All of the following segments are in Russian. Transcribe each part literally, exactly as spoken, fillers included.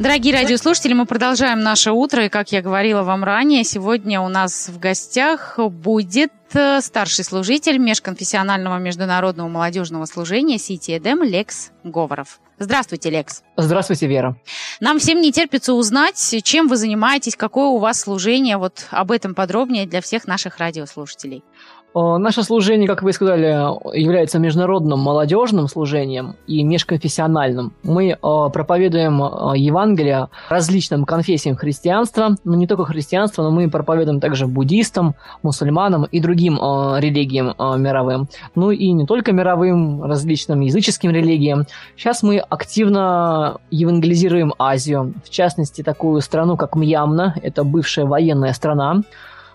Дорогие радиослушатели, мы продолжаем наше утро, и, как я говорила вам ранее, сегодня у нас в гостях будет старший служитель межконфессионального международного молодежного служения «Сити Эдем» Лекс Говоров. Здравствуйте, Лекс. Здравствуйте, Вера. Нам всем не терпится узнать, чем вы занимаетесь, какое у вас служение. Вот об этом подробнее для всех наших радиослушателей. Наше служение, как вы сказали, является международным молодежным служением и межконфессиональным. Мы проповедуем Евангелие различным конфессиям христианства, но не только христианства, но мы проповедуем также буддистам, мусульманам и другим религиям мировым. Ну и не только мировым, различным языческим религиям. Сейчас мы активно евангелизируем Азию, в частности, такую страну, как Мьянма, это бывшая военная страна.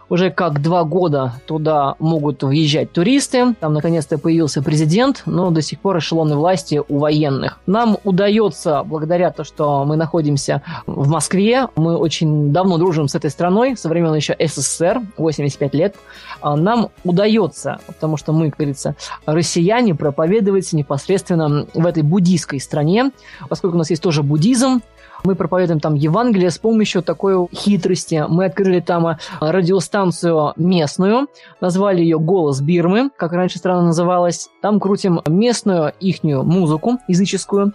Уже как два года туда могут въезжать туристы. Там, наконец-то, появился президент, но до сих пор эшелоны власти у военных. Нам удается, благодаря тому, что мы находимся в Москве, мы очень давно дружим с этой страной, со времен еще СССР, восемьдесят пять лет. Нам удается, потому что мы, как говорится, россияне, проповедовать непосредственно в этой буддийской стране, поскольку у нас есть тоже буддизм. Мы проповедуем там Евангелие с помощью такой хитрости. Мы открыли там радиостанцию местную, назвали ее «Голос Бирмы», как раньше страна называлась. Там крутим местную ихнюю музыку языческую.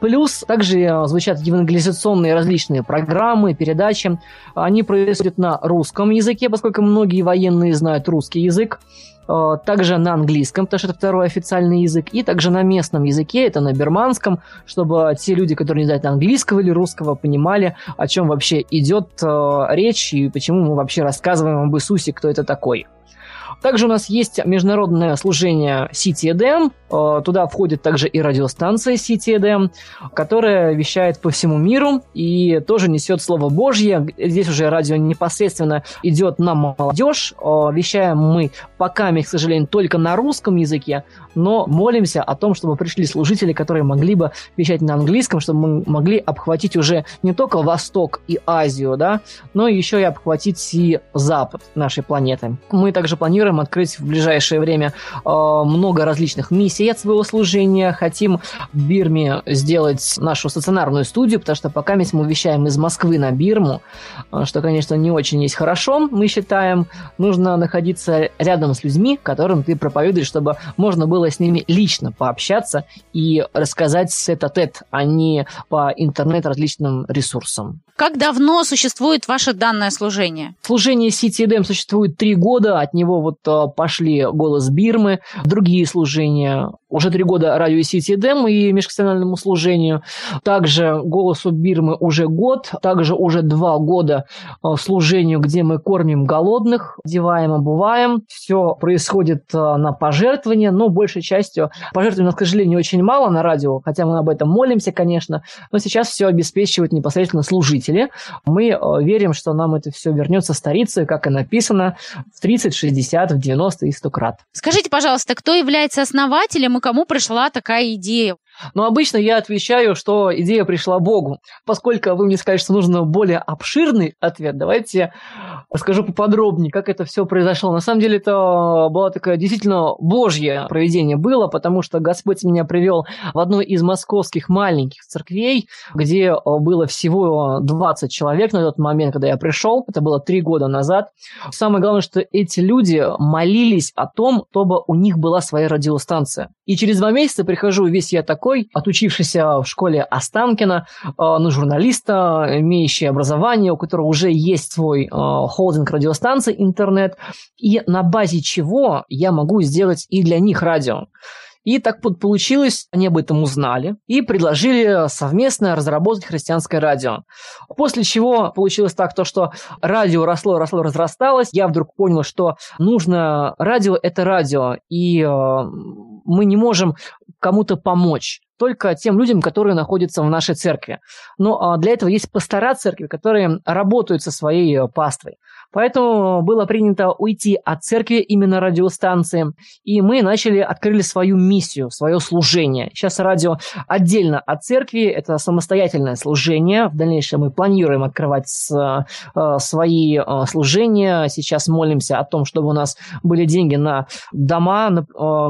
Плюс также звучат евангелизационные различные программы, передачи. Они происходят на русском языке, поскольку многие военные знают русский язык. Также на английском, потому что это второй официальный язык, и также на местном языке, это на бирманском, чтобы те люди, которые не знают английского или русского, понимали, о чем вообще идет э, речь и почему мы вообще рассказываем об Иисусе, кто это такой. Также у нас есть международное служение «Сити Эдем». Туда входит также и радиостанция «Сити Эдем», которая вещает по всему миру и тоже несет Слово Божье. Здесь уже радио непосредственно идет на молодежь. Вещаем мы пока, к сожалению, только на русском языке, но молимся о том, чтобы пришли служители, которые могли бы вещать на английском, чтобы мы могли обхватить уже не только Восток и Азию, да, но еще и обхватить и Запад нашей планеты. Мы также планируем открыть в ближайшее время э, много различных миссий от своего служения. Хотим в Бирме сделать нашу стационарную студию, потому что пока мы вещаем из Москвы на Бирму, э, что, конечно, не очень есть хорошо, мы считаем. Нужно находиться рядом с людьми, которым ты проповедуешь, чтобы можно было с ними лично пообщаться и рассказать тет-а-тет, а не по интернет-различным ресурсам. Как давно существует ваше данное служение? Служение «Сити Эдем» существует три года, от него вот пошли «Голос Бирмы», другие служения. Уже три года радио «Сити Эдем» и межконфессиональному служению. Также «Голосу Бирмы» уже год. Также уже два года служению, где мы кормим голодных, одеваем, обуваем. Все происходит на пожертвования, но большей частью пожертвований, к сожалению, очень мало на радио, хотя мы об этом молимся, конечно. Но сейчас все обеспечивают непосредственно служители. Мы верим, что нам это все вернется старицей, как и написано, в тридцать, шестьдесят, в девяносто и сто крат. Скажите, пожалуйста, кто является основателем? И кому пришла такая идея? Но обычно я отвечаю, что идея пришла Богу. Поскольку вы мне сказали, что нужно более обширный ответ, давайте расскажу поподробнее, как это все произошло. На самом деле, это было такое действительно Божье провидение было, потому что Господь меня привел в одну из московских маленьких церквей, где было всего двадцать человек на тот момент, когда я пришел. Это было три года назад. Самое главное, что эти люди молились о том, чтобы у них была своя радиостанция. И через два месяца прихожу, весь я такой, отучившийся в школе Останкина, ну, журналиста, имеющий образование, у которого уже есть свой холдинг радиостанций, интернет, и на базе чего я могу сделать и для них радио. И так вот получилось, они об этом узнали и предложили совместно разработать христианское радио. После чего получилось так, то, что радио росло, росло, разрасталось. Я вдруг понял, что нужно радио – это радио, и э, мы не можем кому-то помочь. Только тем людям, которые находятся в нашей церкви. Но для этого есть пастора церкви, которые работают со своей паствой. Поэтому было принято уйти от церкви именно радиостанции, и мы начали, открыли свою миссию, свое служение. Сейчас радио отдельно от церкви, это самостоятельное служение. В дальнейшем мы планируем открывать свои служения. Сейчас молимся о том, чтобы у нас были деньги на дома,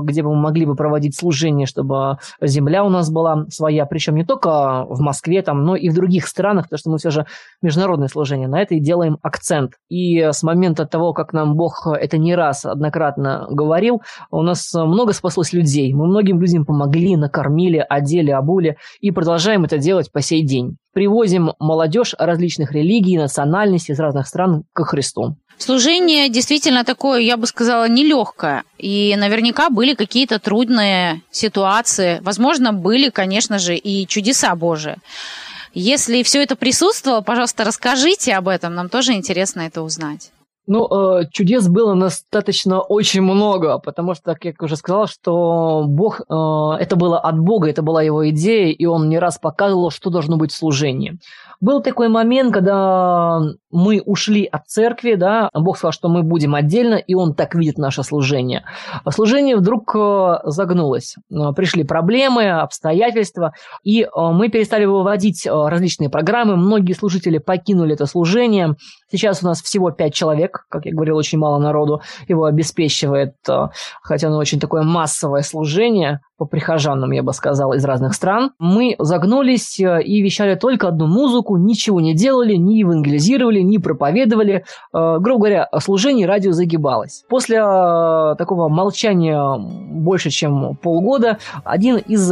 где бы мы могли бы проводить служение, чтобы чтобы земля у нас была своя, причем не только в Москве, там, но и в других странах, потому что мы все же международное служение, на это и делаем акцент. И с момента того, как нам Бог это не раз однократно говорил, у нас много спаслось людей, мы многим людям помогли, накормили, одели, обули и продолжаем это делать по сей день. Привозим молодежь различных религий, национальностей из разных стран ко Христу. Служение действительно такое, я бы сказала, нелегкое. И наверняка были какие-то трудные ситуации. Возможно, были, конечно же, и чудеса Божии. Если все это присутствовало, пожалуйста, расскажите об этом. Нам тоже интересно это узнать. Ну, чудес было достаточно очень много, потому что, как я уже сказал, что Бог, это было от Бога, это была его идея, и он не раз показывал, что должно быть в служении. Был такой момент, когда мы ушли от церкви, да, Бог сказал, что мы будем отдельно, и он так видит наше служение. А служение вдруг загнулось. Пришли проблемы, обстоятельства, и мы перестали выводить различные программы. Многие служители покинули это служение. Сейчас у нас всего пять человек. Как я говорил, очень мало народу его обеспечивает, хотя оно очень такое массовое служение по прихожанам, я бы сказал, из разных стран. Мы загнулись и вещали только одну музыку, ничего не делали, не евангелизировали, не проповедовали. Грубо говоря, служение радио загибалось. После такого молчания больше, чем полгода, один из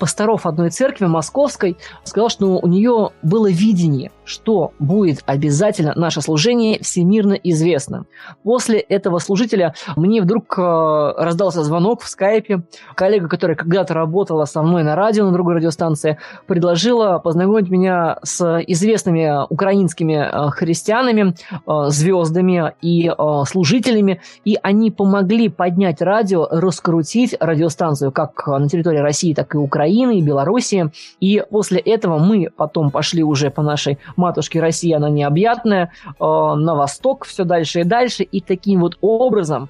пасторов одной церкви московской сказал, что у нее было видение, что будет обязательно наше служение всемирно известно. После этого служителя мне вдруг раздался звонок в скайпе. Коллега, которая когда-то работала со мной на радио, на другой радиостанции, предложила познакомить меня с известными украинскими христианами, звездами и служителями, и они помогли поднять радио, раскрутить радиостанцию как на территории России, так и Украины, и Белоруссии. И после этого мы потом пошли уже по нашей матушке России, она необъятная, на восток, все дальше и дальше, и таким вот образом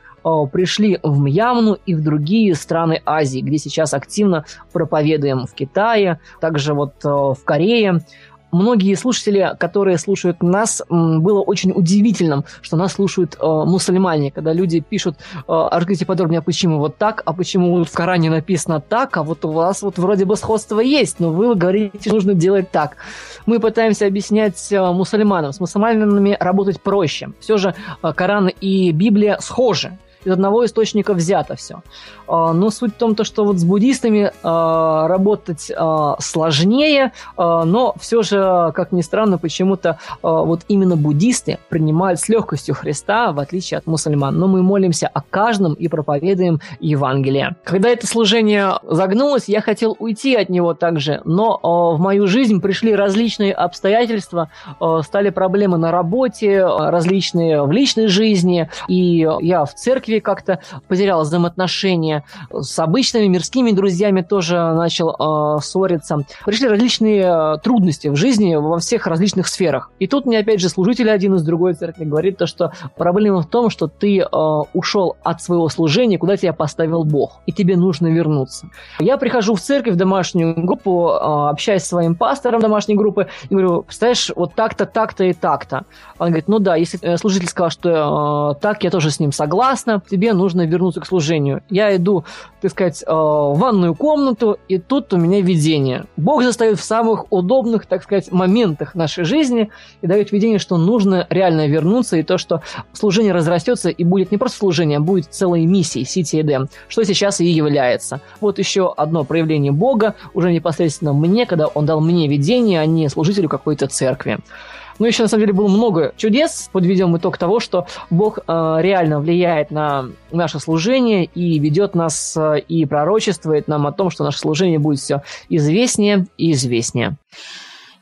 пришли в Мьянму и в другие страны Азии, где сейчас активно проповедуем в Китае, также вот в Корее. Многие слушатели, которые слушают нас, было очень удивительным, что нас слушают э, мусульмане, когда люди пишут, э, расскажите подробнее, а почему вот так, а почему в Коране написано так, а вот у вас вот вроде бы сходство есть, но вы говорите, что нужно делать так. Мы пытаемся объяснять э, мусульманам, с мусульманами работать проще. Все же э, Коран и Библия схожи. Из одного источника взято все. Но суть в том, что вот с буддистами работать сложнее, но все же, как ни странно, почему-то вот именно буддисты принимают с легкостью Христа, в отличие от мусульман. Но мы молимся о каждом и проповедуем Евангелие. Когда это служение загнулось, я хотел уйти от него также, но в мою жизнь пришли различные обстоятельства, стали проблемы на работе, различные в личной жизни, и я в церкви как-то потерял взаимоотношения с обычными мирскими друзьями, тоже начал э, ссориться. Пришли различные трудности в жизни во всех различных сферах. И тут мне опять же служитель один из другой церкви говорит, то, что проблема в том, что ты э, ушел от своего служения, куда тебя поставил Бог, и тебе нужно вернуться. Я прихожу в церковь, в домашнюю группу, э, общаюсь с своим пастором домашней группы, и говорю, представляешь, вот так-то, так-то и так-то. Он говорит, ну да, если служитель сказал, что э, так, я тоже с ним согласна, тебе нужно вернуться к служению. Я иду, так сказать, в ванную комнату, и тут у меня видение. Бог застаёт в самых удобных, так сказать, моментах нашей жизни и дает видение, что нужно реально вернуться, и то, что служение разрастется и будет не просто служение, а будет целой миссией Сити Эдем, что сейчас и является. Вот еще одно проявление Бога уже непосредственно мне, когда Он дал мне видение, а не служителю какой-то церкви. Ну, еще, на самом деле, было много чудес. Подведем итог того, что Бог э, реально влияет на наше служение и ведет нас, э, и пророчествует нам о том, что наше служение будет все известнее и известнее.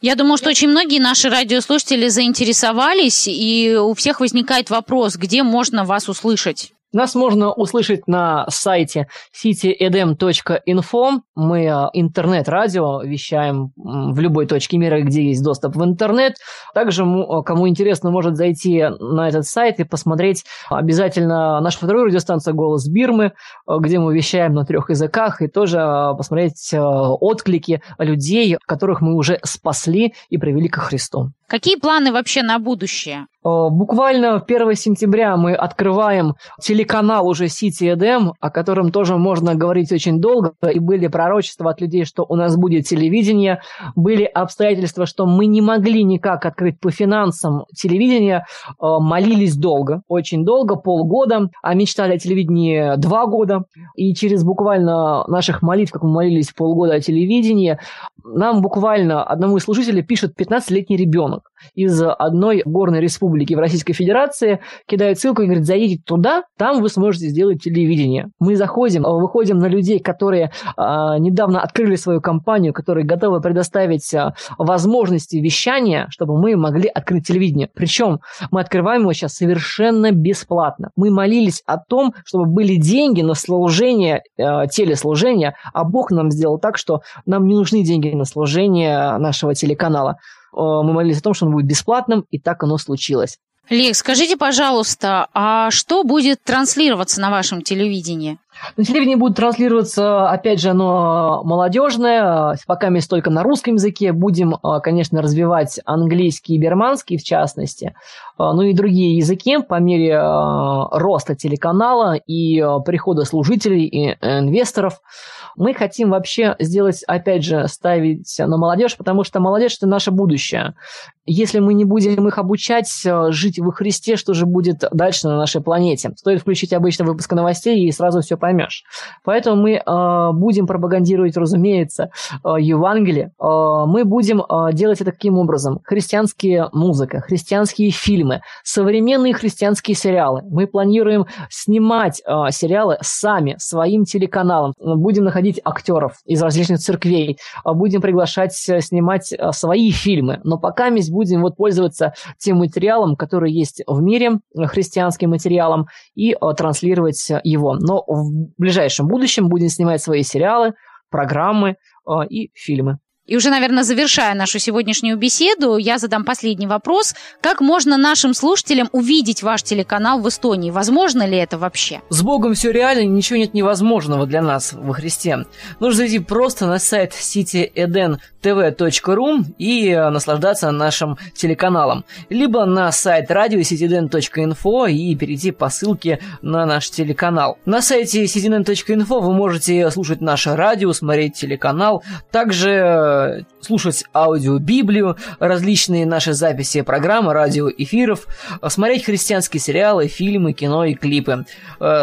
Я думаю, что очень многие наши радиослушатели заинтересовались, и у всех возникает вопрос, где можно вас услышать? Нас можно услышать на сайте сити эдем точка инфо. Мы интернет-радио вещаем в любой точке мира, где есть доступ в интернет. Также, кому интересно, может зайти на этот сайт и посмотреть обязательно нашу вторую радиостанцию «Голос Бирмы», где мы вещаем на трех языках, и тоже посмотреть отклики людей, которых мы уже спасли и привели ко Христу. Какие планы вообще на будущее? Буквально первого сентября мы открываем телеканал уже «Сити Эдем», о котором тоже можно говорить очень долго, и были пророчества от людей, что у нас будет телевидение, были обстоятельства, что мы не могли никак открыть по финансам телевидение, молились долго, очень долго, полгода, а мечтали о телевидении два года, и через буквально наших молитв, как мы молились полгода о телевидении, нам буквально одному из служителей пишет пятнадцатилетний ребенок из одной горной республики, в Российской Федерации, кидают ссылку и говорят, зайдите туда, там вы сможете сделать телевидение. Мы заходим, выходим на людей, которые э, недавно открыли свою компанию, которые готовы предоставить э, возможности вещания, чтобы мы могли открыть телевидение. Причем мы открываем его сейчас совершенно бесплатно. Мы молились о том, чтобы были деньги на служение, э, телеслужение, а Бог нам сделал так, что нам не нужны деньги на служение нашего телеканала. Мы молились о том, что он будет бесплатным, и так оно случилось. Лекс, скажите, пожалуйста, а что будет транслироваться на вашем телевидении? На телевидении будет транслироваться, опять же, оно молодежное, пока мест только на русском языке. Будем, конечно, развивать английский и бирманский, в частности, ну и другие языки по мере роста телеканала и прихода служителей и инвесторов. Мы хотим вообще сделать, опять же, ставить на молодежь, потому что молодежь – это наше будущее. Если мы не будем их обучать жить во Христе, что же будет дальше на нашей планете? Стоит включить обычно выпуск новостей, и сразу все поймешь. Поэтому мы э, будем пропагандировать, разумеется, э, Евангелие. Э, мы будем э, делать это каким образом? Христианские музыка, христианские фильмы, современные христианские сериалы. Мы планируем снимать э, сериалы сами, своим телеканалом. Будем находить актеров из различных церквей. Будем приглашать снимать э, свои фильмы. Но пока мы будем вот пользоваться тем материалом, который есть в мире, христианским материалом, и э, транслировать его. Но в В ближайшем будущем будем снимать свои сериалы, программы э, и фильмы. И уже, наверное, завершая нашу сегодняшнюю беседу, я задам последний вопрос. Как можно нашим слушателям увидеть ваш телеканал в Эстонии? Возможно ли это вообще? С Богом все реально, ничего нет невозможного для нас во Христе. Нужно зайти просто на сайт сити эден точка ти ви точка ру и наслаждаться нашим телеканалом. Либо на сайт радио точка сити эден точка инфо и перейти по ссылке на наш телеканал. На сайте сити эден точка инфо вы можете слушать наше радио, смотреть телеканал, также слушать аудиобиблию, различные наши записи программы, радиоэфиров, смотреть христианские сериалы, фильмы, кино и клипы.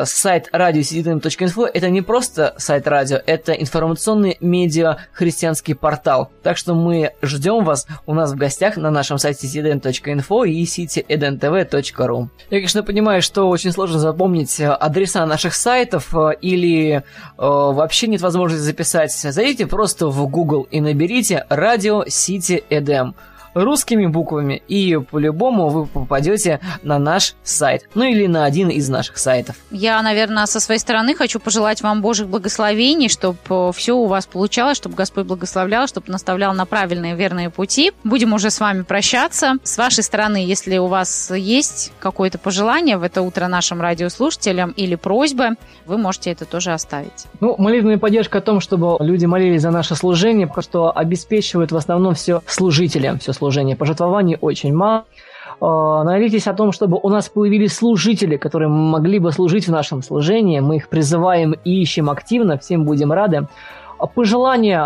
Сайт радио точка сити эден точка инфо – это не просто сайт радио, это информационный медиа-христианский портал. Так что мы ждем вас у нас в гостях на нашем сайте сити эден точка инфо и сити эден ти ви точка ру. Я, конечно, понимаю, что очень сложно запомнить адреса наших сайтов или э, вообще нет возможности записать. Зайдите просто в Google и наберите Берите «Радио Сити Эдем» русскими буквами, и по-любому вы попадете на наш сайт, ну или на один из наших сайтов. Я, наверное, со своей стороны хочу пожелать вам Божьих благословений, чтобы все у вас получалось, чтобы Господь благословлял, чтобы наставлял на правильные верные пути. Будем уже с вами прощаться. С вашей стороны, если у вас есть какое-то пожелание в это утро нашим радиослушателям или просьбы, вы можете это тоже оставить. Ну, молитвенная поддержка о том, чтобы люди молились за наше служение, потому что обеспечивают в основном все служители, все служение. Пожертвований очень мало. Молитесь о том, чтобы у нас появились служители, которые могли бы служить в нашем служении. Мы их призываем и ищем активно. Всем будем рады. Пожелания.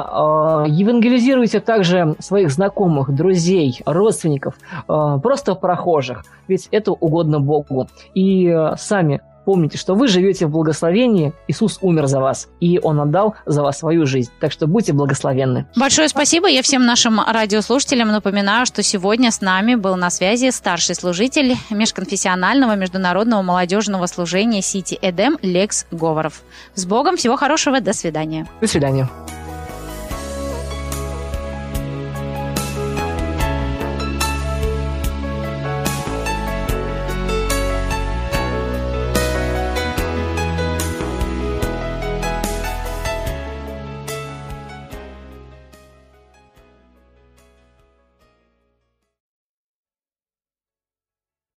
Евангелизируйте также своих знакомых, друзей, родственников, просто прохожих. Ведь это угодно Богу. И сами помните, что вы живете в благословении. Иисус умер за вас, и Он отдал за вас свою жизнь. Так что будьте благословенны. Большое спасибо. Я всем нашим радиослушателям напоминаю, что сегодня с нами был на связи старший служитель межконфессионального международного молодежного служения «Сити Эдем» Лекс Говоров. С Богом! Всего хорошего! До свидания! До свидания!